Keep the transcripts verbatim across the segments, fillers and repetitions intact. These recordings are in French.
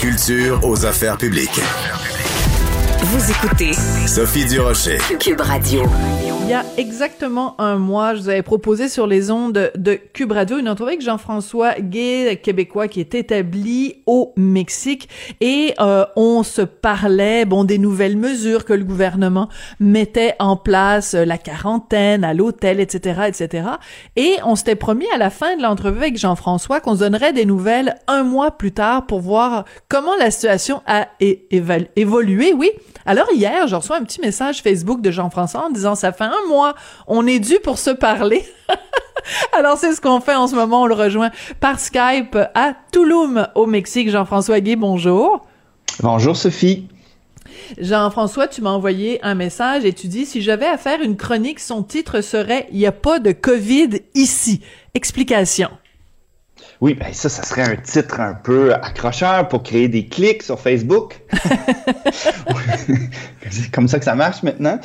culture aux affaires publiques. Vous écoutez Sophie Durocher, Cube Radio. Il y a exactement un mois, je vous avais proposé sur les ondes de Cube Radio une entrevue avec Jean-François Gay, québécois qui est établi au Mexique, et euh, on se parlait bon des nouvelles mesures que le gouvernement mettait en place, la quarantaine à l'hôtel, et cetera, et cetera. Et on s'était promis à la fin de l'entrevue avec Jean-François qu'on se donnerait des nouvelles un mois plus tard pour voir comment la situation a é- évalu- évolué, oui. Alors hier, je reçois un petit message Facebook de Jean-François en disant « ça fait un mois, on est dû pour se parler ». Alors c'est ce qu'on fait en ce moment, on le rejoint par Skype à Tulum au Mexique. Jean-François Gay, bonjour. Bonjour Sophie. Jean-François, tu m'as envoyé un message et tu dis « si j'avais à faire une chronique, son titre serait « il n'y a pas de COVID ici ». Explication. Oui, ben ça, ça serait un titre un peu accrocheur pour créer des clics sur Facebook. C'est comme ça que ça marche maintenant.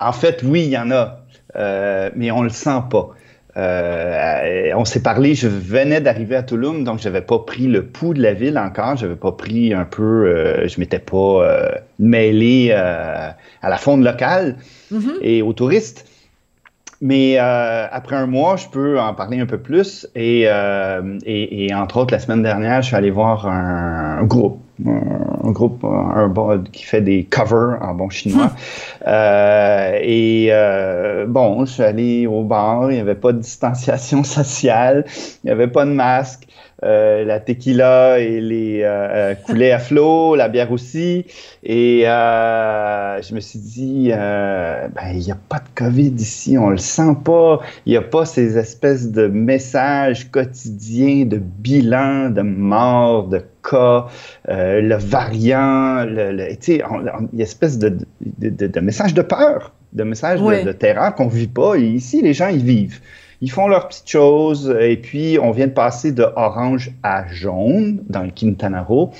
En fait, oui, il y en a, euh, mais on le sent pas. Euh, on s'est parlé, je venais d'arriver à Tulum, donc j'avais pas pris le pouls de la ville encore, j'avais pas pris un peu, euh, je m'étais pas euh, mêlé euh, à la faune locale mm-hmm. et aux touristes. Mais euh, après un mois, je peux en parler un peu plus. Et, euh, et, et entre autres, la semaine dernière, je suis allé voir un, un groupe, un, un groupe un, un, qui fait des covers en bon chinois. euh, et euh, bon, je suis allé au bar, il n'y avait pas de distanciation sociale, il n'y avait pas de masque. Euh, la tequila et les euh, coulait à flot, la bière aussi. Et euh, je me suis dit, euh, ben, il n'y a pas de COVID ici, on le sent pas. Il n'y a pas ces espèces de messages quotidiens, de bilans, de morts, de cas, euh, le variant, le, le, tu sais, il y a espèce de, de, de, de messages de peur, de messages oui. de, de terreur qu'on ne vit pas. Et ici, les gens, ils vivent. Ils font leurs petites choses, et puis on vient de passer de orange à jaune dans le Quintana Roo.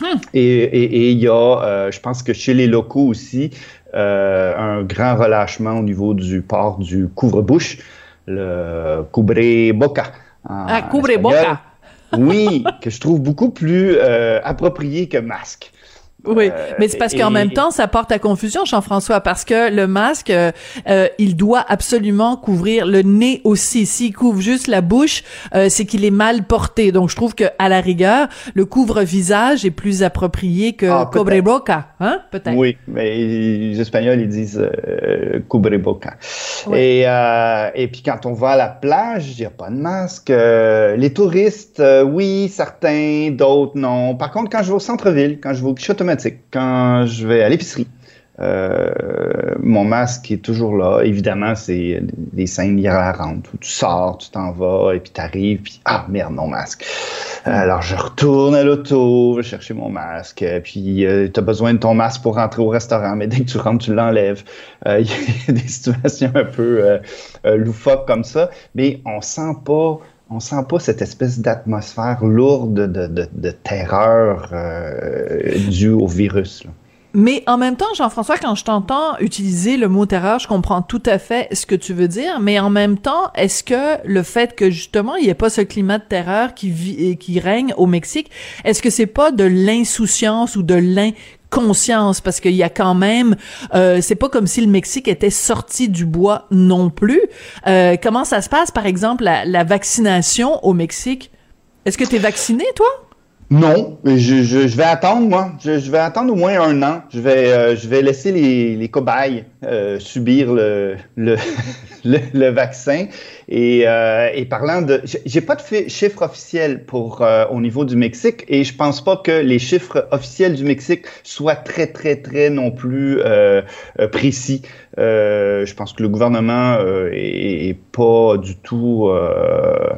Hmm. Et il y a, euh, je pense que chez les locaux aussi, euh, un grand relâchement au niveau du port du couvre-bouche, le cubre-boca. Ah, cubre-boca! Oui, que je trouve beaucoup plus euh, approprié que masque. Oui, mais c'est parce qu'en et, même temps, ça porte à confusion, Jean-François, parce que le masque, euh, euh, il doit absolument couvrir le nez aussi. S'il couvre juste la bouche, euh, c'est qu'il est mal porté. Donc, je trouve que à la rigueur, le couvre-visage est plus approprié que ah, cubreboca, hein, peut-être. Oui, mais les Espagnols, ils disent euh, cubreboca. Oui. Et, euh, et puis, quand on va à la plage, il n'y a pas de masque. Euh, les touristes, euh, oui, certains, d'autres, non. Par contre, quand je vais au centre-ville, quand je vais au Chotomatique, quand je vais à l'épicerie, euh, mon masque est toujours là. Évidemment, c'est des scènes hilarantes où tu sors, tu t'en vas, et puis t'arrives, puis ah merde, mon masque. Alors, je retourne à l'auto, je vais chercher mon masque, puis euh, t'as besoin de ton masque pour rentrer au restaurant, mais dès que tu rentres, tu l'enlèves. Euh, il y a des situations un peu euh, euh, loufoques comme ça, mais on sent pas... On sent pas cette espèce d'atmosphère lourde de, de, de terreur euh, due au virus, là. Mais en même temps, Jean-François, quand je t'entends utiliser le mot terreur, je comprends tout à fait ce que tu veux dire, mais en même temps, est-ce que le fait que justement, il n'y ait pas ce climat de terreur qui vit, qui règne au Mexique, est-ce que c'est pas de l'insouciance ou de l'inconscience? Parce qu'il y a quand même, euh, c'est pas comme si le Mexique était sorti du bois non plus. Euh, comment ça se passe, par exemple, la, la vaccination au Mexique? Est-ce que t'es vacciné, toi? Non, je, je, je vais attendre, moi. Je, je vais attendre au moins un an. Je vais, euh, je vais laisser les, les cobayes euh, subir le, le, le, le vaccin. Et, euh, et parlant de... J'ai pas de f- chiffres officiels pour, euh, au niveau du Mexique, et je pense pas que les chiffres officiels du Mexique soient très, très, très non plus euh, précis. Euh, je pense que le gouvernement euh, est, est pas du tout... Euh,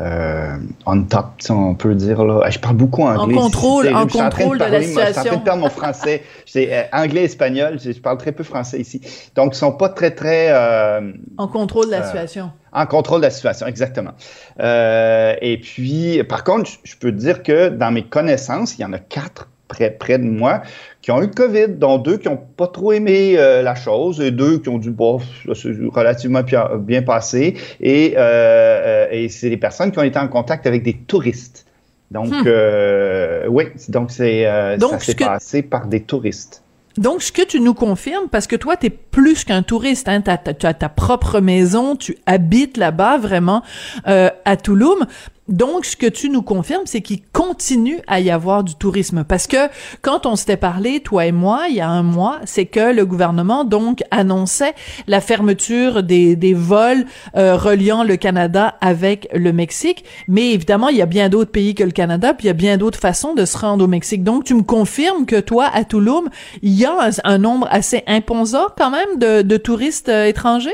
Euh, on top, on peut dire là. Je parle beaucoup anglais. En contrôle, c'est, c'est, en je contrôle de, de parler, la situation. Je suis en train de perdre mon français. J'ai euh, anglais, espagnol. Je parle très peu français ici. Donc, ils sont pas très, très. Euh, en contrôle de la euh, situation. En contrôle de la situation, exactement. Euh, et puis, par contre, je peux te dire que dans mes connaissances, il y en a quatre près, près de moi qui ont eu le COVID, dont deux qui n'ont pas trop aimé euh, la chose, et deux qui ont dit, bof, c'est relativement pia- bien passé. Et, euh, euh, et c'est des personnes qui ont été en contact avec des touristes. Donc, hum. euh, oui, donc, c'est, euh, donc ça s'est que... passé par des touristes. Donc, ce que tu nous confirmes, parce que toi, t'es plus qu'un touriste, hein, t'as, t'as, t'as ta propre maison, tu habites là-bas, vraiment, euh, à Tulum. Donc, ce que tu nous confirmes, c'est qu'il continue à y avoir du tourisme. Parce que quand on s'était parlé, toi et moi, il y a un mois, c'est que le gouvernement, donc, annonçait la fermeture des, des vols euh, reliant le Canada avec le Mexique. Mais évidemment, il y a bien d'autres pays que le Canada, puis il y a bien d'autres façons de se rendre au Mexique. Donc, tu me confirmes que toi, à Tulum, il y a un, un nombre assez imposant, quand même, de, de touristes euh, étrangers?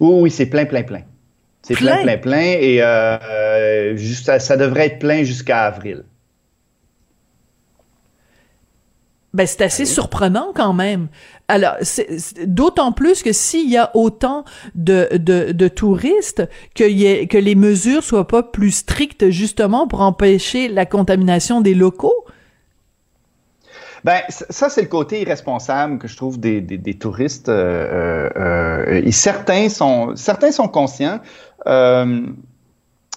Oui, oui, c'est plein, plein, plein. C'est plein, plein, plein, plein et euh, juste, ça, ça devrait être plein jusqu'à avril. Ben, c'est assez surprenant quand même. Alors, c'est, c'est, d'autant plus que s'il y a autant de, de, de touristes, que, y ait, que les mesures soient pas plus strictes justement pour empêcher la contamination des locaux. Ben ça, c'est le côté irresponsable que je trouve des, des, des touristes. Euh, euh, et certains sont, certains sont conscients. Euh,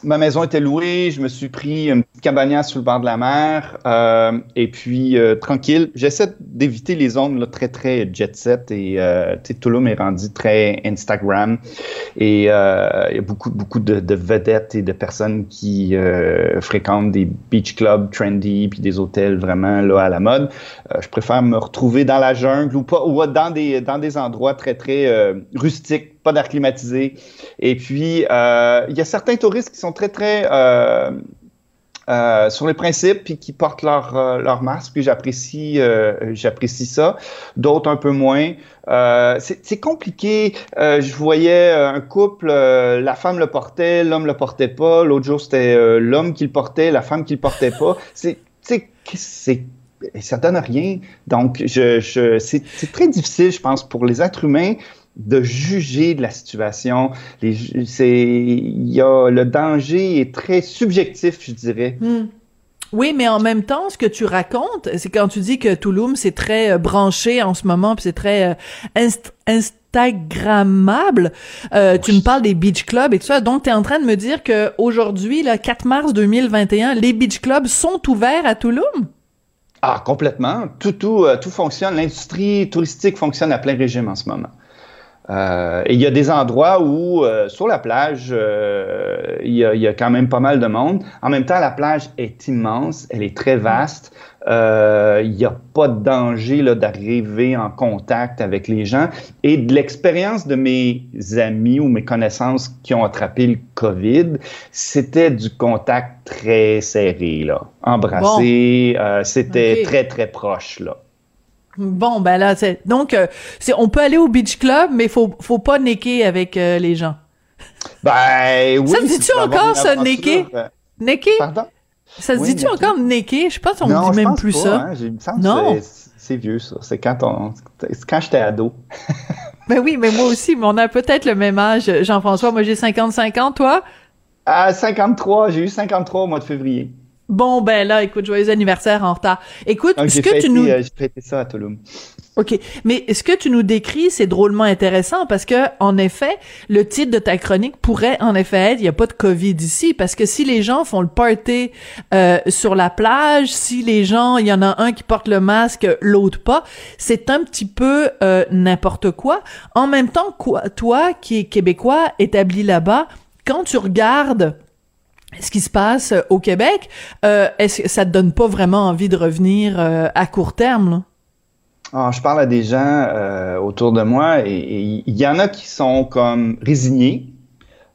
ma maison était louée, je me suis pris une petite cabanière sur le bord de la mer. Euh, et puis, euh, tranquille, j'essaie d'éviter les zones là, très, très jet-set. Et euh, tu sais, Tulum est rendu très Instagram. Et il euh, y a beaucoup, beaucoup de, de vedettes et de personnes qui euh, fréquentent des beach clubs trendy puis des hôtels vraiment là à la mode. Euh, je préfère me retrouver dans la jungle ou pas ou dans des dans des endroits très, très euh, rustiques, pas d'air climatisé. Et puis, il euh, y a certains touristes qui sont très, très euh, euh, sur les principes puis qui portent leur, euh, leur masque. Puis, j'apprécie, euh, j'apprécie ça. D'autres, un peu moins. Euh, c'est, c'est compliqué. Euh, je voyais un couple, euh, la femme le portait, l'homme le portait pas. L'autre jour, c'était euh, l'homme qui le portait, la femme qui le portait pas. C'est, tu sais, c'est... ça donne rien. Donc, je, je, c'est, c'est très difficile, je pense, pour les êtres humains de juger de la situation. Les, c'est, y a, le danger est très subjectif, je dirais. Mm. Oui, mais en même temps, ce que tu racontes, c'est quand tu dis que Tulum, c'est très branché en ce moment, puis c'est très euh, inst- inst- Instagrammable. Euh, oui. Tu me parles des beach clubs et tout ça. Donc, tu es en train de me dire qu'aujourd'hui, le quatre mars deux mille vingt et un, les beach clubs sont ouverts à Tulum? Ah, complètement. Tout, tout, euh, tout fonctionne. L'industrie touristique fonctionne à plein régime en ce moment. Euh, et il y a des endroits où, euh, sur la plage, il euh, y, a, y a quand même pas mal de monde. En même temps, la plage est immense, elle est très vaste. Il euh, n'y a pas de danger là, d'arriver en contact avec les gens. Et de l'expérience de mes amis ou mes connaissances qui ont attrapé le COVID, c'était du contact très serré, là, embrassé. Bon. Euh, c'était okay. très, très proche, là. Bon, ben là, c'est, donc, euh, c'est, on peut aller au beach club, mais faut, faut pas néquer avec euh, les gens. Ben, oui. Ça se dit-tu encore, ça, néquer? Néquer? Pardon? Ça se oui, dit-tu néquer. Encore néquer? Je pense qu'on ne dit même plus pas, ça. Hein, j'ai, il me semble non. Que c'est, c'est vieux, ça. C'est quand on, c'est quand j'étais ado. Ben oui, mais moi aussi, mais on a peut-être le même âge, Jean-François. Moi, j'ai cinquante-cinq ans, toi? À cinquante-trois, j'ai eu cinquante-trois au mois de février. Bon, ben là, écoute, joyeux anniversaire en retard. Écoute, donc, ce que fêté, tu nous... Euh, j'ai fêté ça à Tulum. OK. Mais ce que tu nous décris, c'est drôlement intéressant parce que, en effet, le titre de ta chronique pourrait, en effet, être « Il n'y a pas de COVID ici » parce que si les gens font le party euh, sur la plage, si les gens, il y en a un qui porte le masque, l'autre pas, c'est un petit peu euh, n'importe quoi. En même temps, quoi, toi, qui es québécois, établi là-bas, quand tu regardes ce qui se passe au Québec, euh, est-ce que ça te donne pas vraiment envie de revenir euh, à court terme, là? Alors, je parle à des gens euh, autour de moi et il y en a qui sont comme résignés.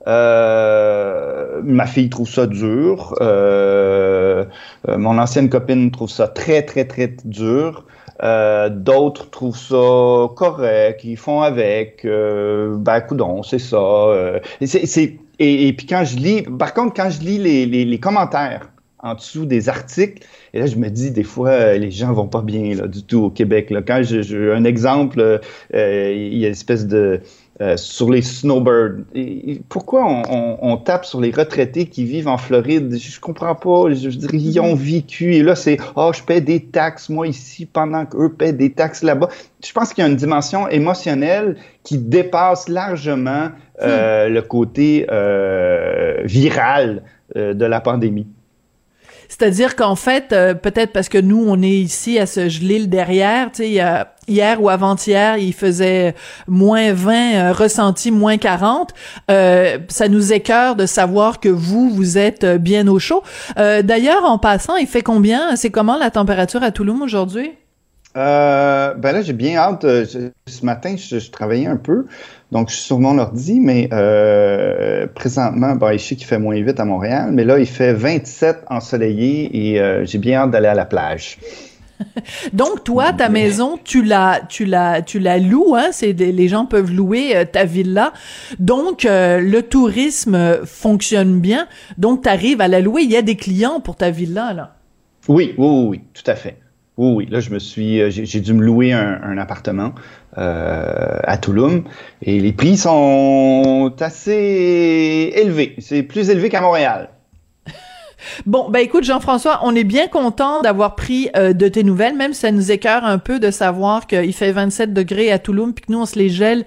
Euh, ma fille trouve ça dur. Euh, euh, mon ancienne copine trouve ça très, très, très dur. Euh, d'autres trouvent ça correct, ils font avec. Euh, ben, coudonc, c'est ça. Euh, et c'est... c'est Et, et puis quand je lis, par contre, quand je lis les, les, les commentaires en dessous des articles, et là, je me dis, des fois, les gens vont pas bien là, du tout au Québec. Là. Quand j'ai je, je, un exemple, euh, il y a une espèce de... Euh, sur les snowbirds. Et, et pourquoi on, on, on tape sur les retraités qui vivent en Floride? Je, je comprends pas. Je, je dirais, ils ont vécu. Et là, c'est « Ah, oh, je paie des taxes, moi, ici, pendant qu'eux paient des taxes là-bas. » Je pense qu'il y a une dimension émotionnelle qui dépasse largement euh, mmh. le côté euh, viral euh, de la pandémie. C'est-à-dire qu'en fait, euh, peut-être parce que nous, on est ici à se geler le derrière, tu sais, il y a... Hier ou avant-hier, il faisait moins vingt, euh, ressenti moins quarante. Euh, ça nous écœure de savoir que vous, vous êtes bien au chaud. Euh, d'ailleurs, en passant, il fait combien? C'est comment la température à Toulouse aujourd'hui? Euh, ben là, j'ai bien hâte. Je, ce matin, je, je travaillais un peu, donc je suis sur mon ordi, mais euh, présentement, ben, je sais qu'il fait moins huit à Montréal, mais là, il fait vingt-sept ensoleillé et euh, j'ai bien hâte d'aller à la plage. Donc toi, ta maison, tu la, tu la, tu la loues, hein. C'est des, les gens peuvent louer euh, ta villa. Donc euh, le tourisme euh, fonctionne bien. Donc t'arrives à la louer. Il y a des clients pour ta villa là. Oui, oui, oui, oui tout à fait. Oui, oui. Là, je me suis, euh, j'ai, j'ai dû me louer un, un appartement euh, à Tulum et les prix sont assez élevés. C'est plus élevé qu'à Montréal. Bon, ben écoute, Jean-François, on est bien content d'avoir pris euh, de tes nouvelles, même si ça nous écœure un peu de savoir qu'il fait vingt-sept degrés à Toulouse puis que nous, on se les gèle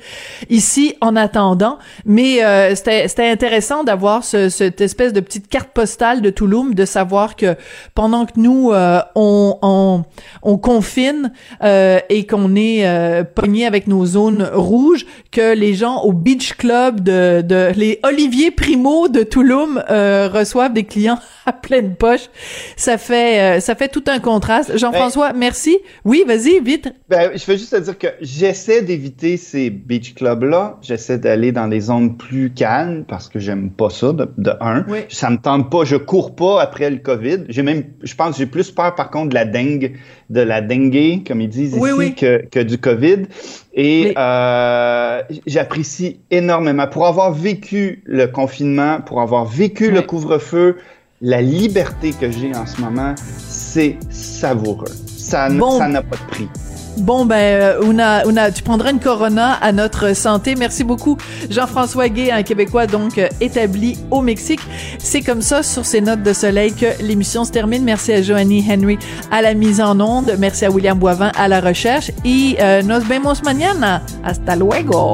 ici en attendant. Mais euh, c'était, c'était intéressant d'avoir ce, cette espèce de petite carte postale de Toulouse, de savoir que pendant que nous, euh, on, on, on confine euh, et qu'on est euh, pogné avec nos zones rouges, que les gens au Beach Club, de, de les Olivier Primo de Toulouse euh, reçoivent des clients à pleine poche. Ça fait, euh, ça fait tout un contraste. Jean-François, ben, merci. Oui, vas-y, vite. Ben, je veux juste te dire que j'essaie d'éviter ces beach clubs-là. J'essaie d'aller dans les zones plus calmes parce que j'aime pas ça, de, de un. Oui. Ça me tente pas. Je cours pas après le COVID. J'ai même, je pense que j'ai plus peur, par contre, de la dengue, de la dengue, comme ils disent oui, ici, oui. Que, que du COVID. Et Mais... euh, j'apprécie énormément. Pour avoir vécu le confinement, pour avoir vécu oui. le couvre-feu, la liberté que j'ai en ce moment, c'est savoureux. Ça, n- bon. ça n'a pas de prix. Bon, ben, Una, Una, tu prendras une Corona à notre santé. Merci beaucoup, Jean-François Gay, un Québécois donc établi au Mexique. C'est comme ça, sur ces notes de soleil, que l'émission se termine. Merci à Joannie Henry à la mise en onde. Merci à William Boivin à la recherche. Et euh, nos vemos mañana. Hasta luego.